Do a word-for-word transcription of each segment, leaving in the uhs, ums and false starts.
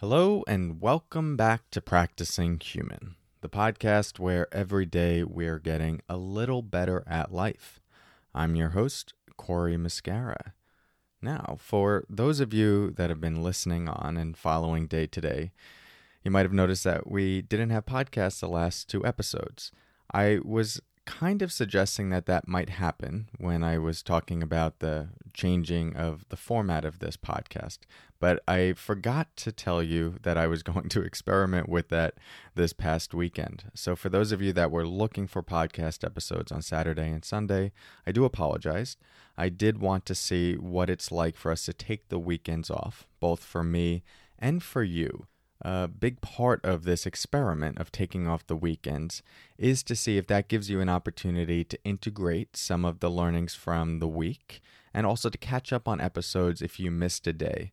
Hello and welcome back to Practicing Human, the podcast where every day we're getting a little better at life. I'm your host, Corey Muscara. Now, for those of you that have been listening on and following day to day, you might have noticed that we didn't have podcasts the last two episodes. I was kind of suggesting that that might happen when I was talking about the changing of the format of this podcast, but I forgot to tell you that I was going to experiment with that this past weekend. So for those of you that were looking for podcast episodes on Saturday and Sunday, I do apologize. I did want to see what it's like for us to take the weekends off, both for me and for you. A big part of this experiment of taking off the weekends is to see if that gives you an opportunity to integrate some of the learnings from the week and also to catch up on episodes if you missed a day.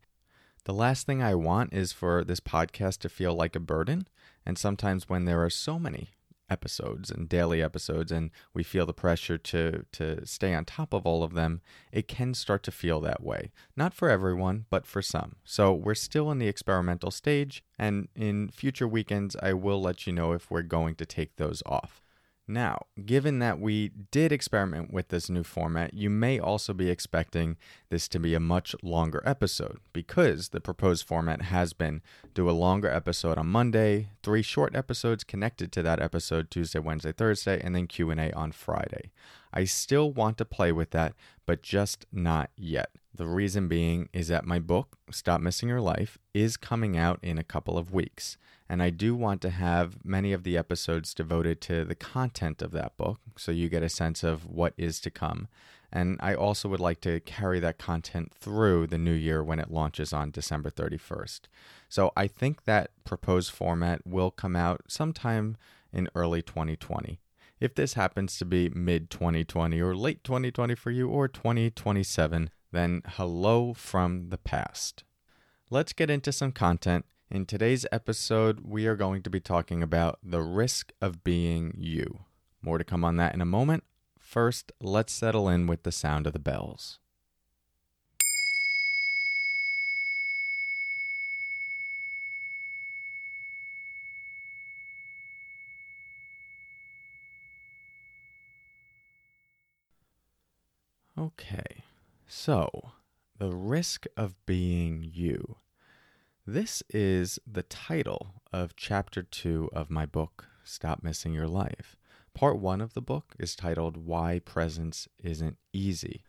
The last thing I want is for this podcast to feel like a burden, and sometimes when there are so many episodes and daily episodes and we feel the pressure to to stay on top of all of them, it can start to feel that way. Not for everyone, but for some. So we're still in the experimental stage, and in future weekends I will let you know if we're going to take those off. Now, given that we did experiment with this new format, you may also be expecting this to be a much longer episode because the proposed format has been do a longer episode on Monday, three short episodes connected to that episode Tuesday, Wednesday, Thursday, and then Q and A on Friday. I still want to play with that, but just not yet. The reason being is that my book, Stop Missing Your Life, is coming out in a couple of weeks, and I do want to have many of the episodes devoted to the content of that book so you get a sense of what is to come. And I also would like to carry that content through the new year when it launches on December thirty-first. So I think that proposed format will come out sometime in early twenty twenty. If this happens to be mid twenty twenty or late twenty twenty for you or twenty twenty-seven, then hello from the past. Let's get into some content. In today's episode, we are going to be talking about the risk of being you. More to come on that in a moment. First, let's settle in with the sound of the bells. Okay, so the risk of being you. This is the title of chapter two of my book, Stop Missing Your Life. Part one of the book is titled Why Presence Isn't Easy.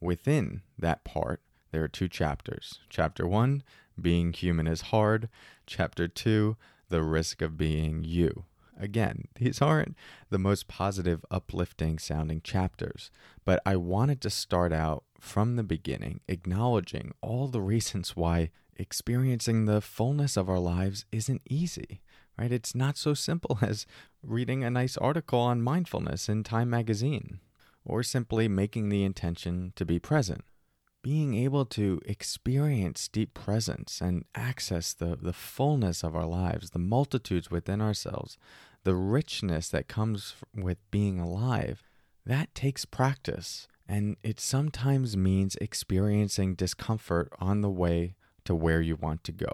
Within that part, there are two chapters. Chapter one, Being Human is Hard. Chapter two, The Risk of Being You. Again, these aren't the most positive, uplifting sounding chapters, but I wanted to start out from the beginning, acknowledging all the reasons why experiencing the fullness of our lives isn't easy, right? It's not so simple as reading a nice article on mindfulness in Time magazine, or simply making the intention to be present. Being able to experience deep presence and access the, the fullness of our lives, the multitudes within ourselves, the richness that comes with being alive, that takes practice. And it sometimes means experiencing discomfort on the way to where you want to go.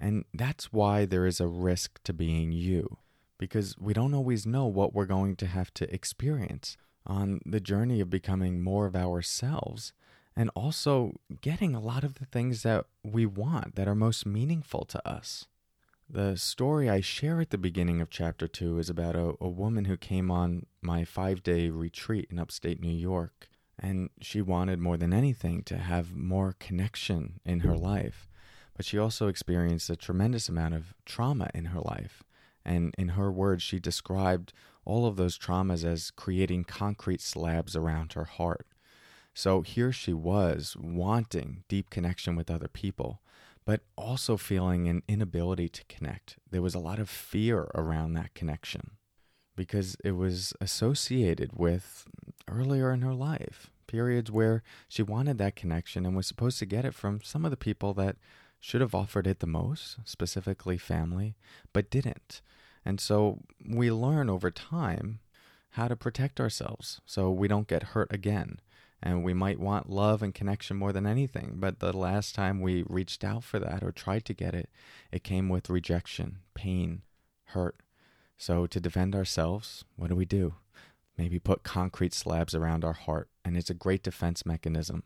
And that's why there is a risk to being you, because we don't always know what we're going to have to experience on the journey of becoming more of ourselves. And also getting a lot of the things that we want that are most meaningful to us. The story I share at the beginning of chapter two is about a, a woman who came on my five-day retreat in upstate New York, and she wanted more than anything to have more connection in her life. But she also experienced a tremendous amount of trauma in her life. And in her words, she described all of those traumas as creating concrete slabs around her heart. So here she was wanting deep connection with other people, but also feeling an inability to connect. There was a lot of fear around that connection because it was associated with earlier in her life, periods where she wanted that connection and was supposed to get it from some of the people that should have offered it the most, specifically family, but didn't. And so we learn over time how to protect ourselves so we don't get hurt again. and we might want love and connection more than anything. But the last time we reached out for that or tried to get it, it came with rejection, pain, hurt. So to defend ourselves, what do we do? Maybe put concrete slabs around our heart, and it's a great defense mechanism.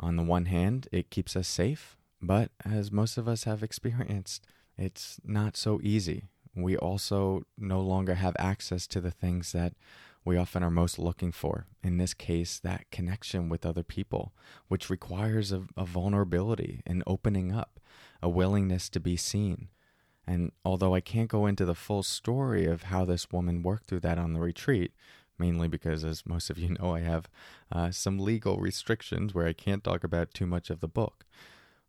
On the one hand, it keeps us safe, but as most of us have experienced, it's not so easy. We also no longer have access to the things that we often are most looking for. In this case, that connection with other people, which requires a, a vulnerability, an opening up, a willingness to be seen. And although I can't go into the full story of how this woman worked through that on the retreat, mainly because, as most of you know, I have uh, some legal restrictions where I can't talk about too much of the book.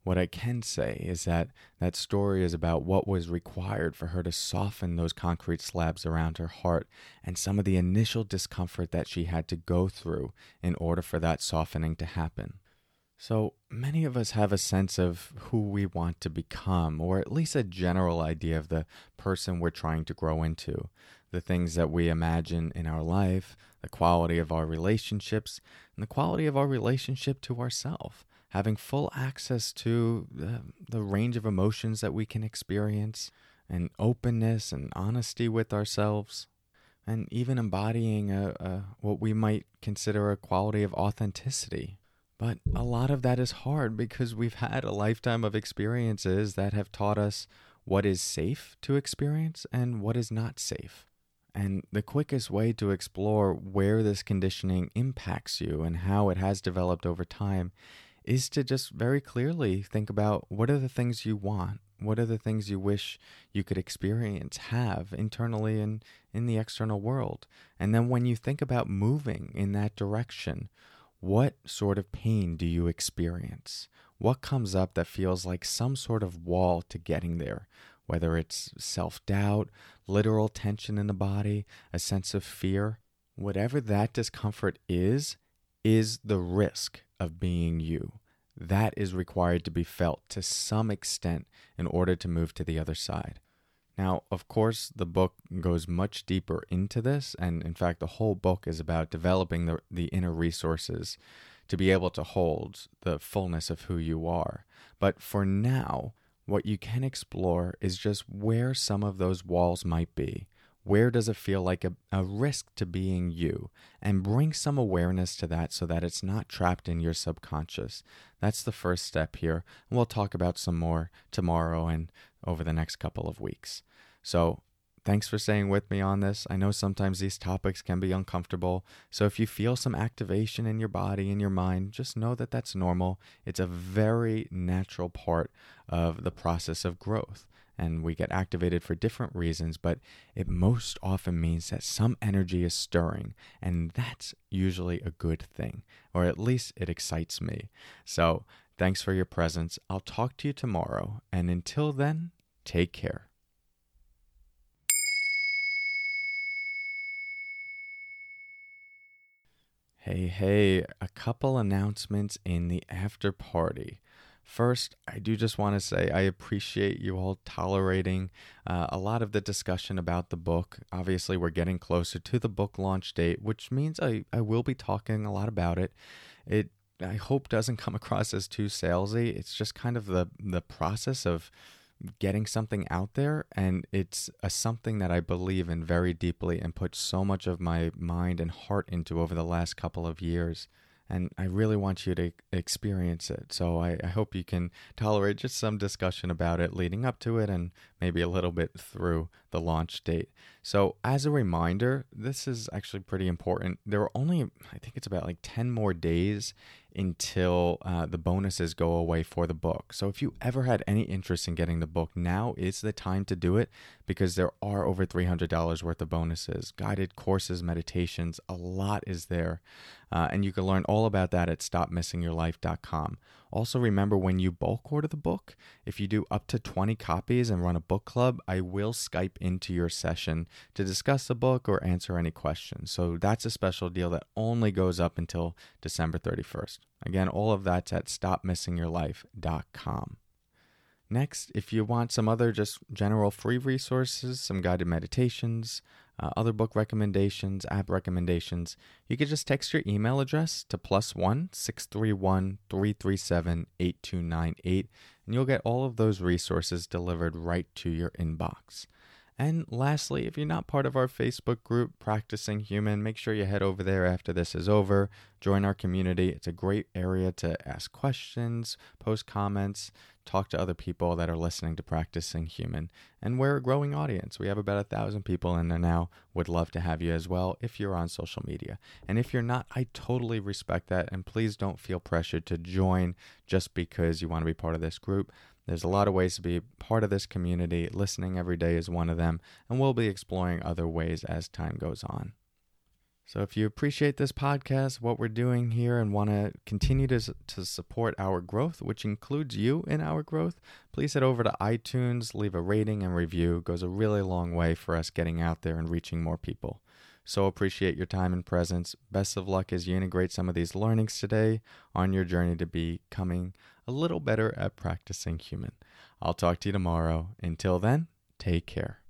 What I can say is that that story is about what was required for her to soften those concrete slabs around her heart and some of the initial discomfort that she had to go through in order for that softening to happen. So many of us have a sense of who we want to become, or at least a general idea of the person we're trying to grow into, the things that we imagine in our life, the quality of our relationships, and the quality of our relationship to ourselves. Having full access to the, the range of emotions that we can experience, and openness and honesty with ourselves, and even embodying a, a what we might consider a quality of authenticity. But a lot of that is hard because we've had a lifetime of experiences that have taught us what is safe to experience and what is not safe. And the quickest way to explore where this conditioning impacts you and how it has developed over time is to just very clearly think about what are the things you want, what are the things you wish you could experience, have internally and in the external world. And then when you think about moving in that direction, what sort of pain do you experience? What comes up that feels like some sort of wall to getting there? Whether it's self-doubt, literal tension in the body, a sense of fear, whatever that discomfort is, is the risk of being you. That is required to be felt to some extent in order to move to the other side. Now, of course, the book goes much deeper into this, and in fact, the whole book is about developing the, the inner resources to be able to hold the fullness of who you are. But for now, what you can explore is just where some of those walls might be. Where does it feel like a, a risk to being you? And bring some awareness to that so that it's not trapped in your subconscious. That's the first step here. And we'll talk about some more tomorrow and over the next couple of weeks. So thanks for staying with me on this. I know sometimes these topics can be uncomfortable. So if you feel some activation in your body, in your mind, just know that that's normal. It's a very natural part of the process of growth. And we get activated for different reasons, but it most often means that some energy is stirring, and that's usually a good thing, or at least it excites me. So thanks for your presence. I'll talk to you tomorrow, and until then, take care. Hey, hey, a couple announcements in the after party. First, I do just want to say I appreciate you all tolerating uh, a lot of the discussion about the book. Obviously, we're getting closer to the book launch date, which means I, I will be talking a lot about it. It, I hope, doesn't come across as too salesy. It's just kind of the, the process of getting something out there, and it's a something that I believe in very deeply and put so much of my mind and heart into over the last couple of years. And I really want you to experience it. So I, I hope you can tolerate just some discussion about it leading up to it and maybe a little bit through the launch date. So as a reminder, this is actually pretty important. There are only, I think it's about like ten more days until uh, the bonuses go away for the book. So if you ever had any interest in getting the book, now is the time to do it because there are over three hundred dollars worth of bonuses, guided courses, meditations, a lot is there. Uh, and you can learn all about that at stop missing your life dot com. Also remember, when you bulk order the book, if you do up to twenty copies and run a book club, I will Skype into your session to discuss the book or answer any questions. So that's a special deal that only goes up until December thirty-first. Again, all of that's at stop missing your life dot com. Next, if you want some other just general free resources, some guided meditations, uh, other book recommendations, app recommendations, you can just text your email address to plus one six three one three three seven eight two nine eight, and you'll get all of those resources delivered right to your inbox. And lastly, if you're not part of our Facebook group, Practicing Human, make sure you head over there after this is over. Join our community. It's a great area to ask questions, post comments, talk to other people that are listening to Practicing Human. And we're a growing audience. We have about a thousand people in there now. Would love to have you as well if you're on social media. And if you're not, I totally respect that. And please don't feel pressured to join just because you want to be part of this group. There's a lot of ways to be part of this community. Listening every day is one of them, and we'll be exploring other ways as time goes on. So if you appreciate this podcast, what we're doing here, and want to continue to to support our growth, which includes you in our growth, please head over to iTunes, leave a rating and review. It goes a really long way for us getting out there and reaching more people. So appreciate your time and presence. Best of luck as you integrate some of these learnings today on your journey to becoming a little better at practicing human. I'll talk to you tomorrow. Until then, take care.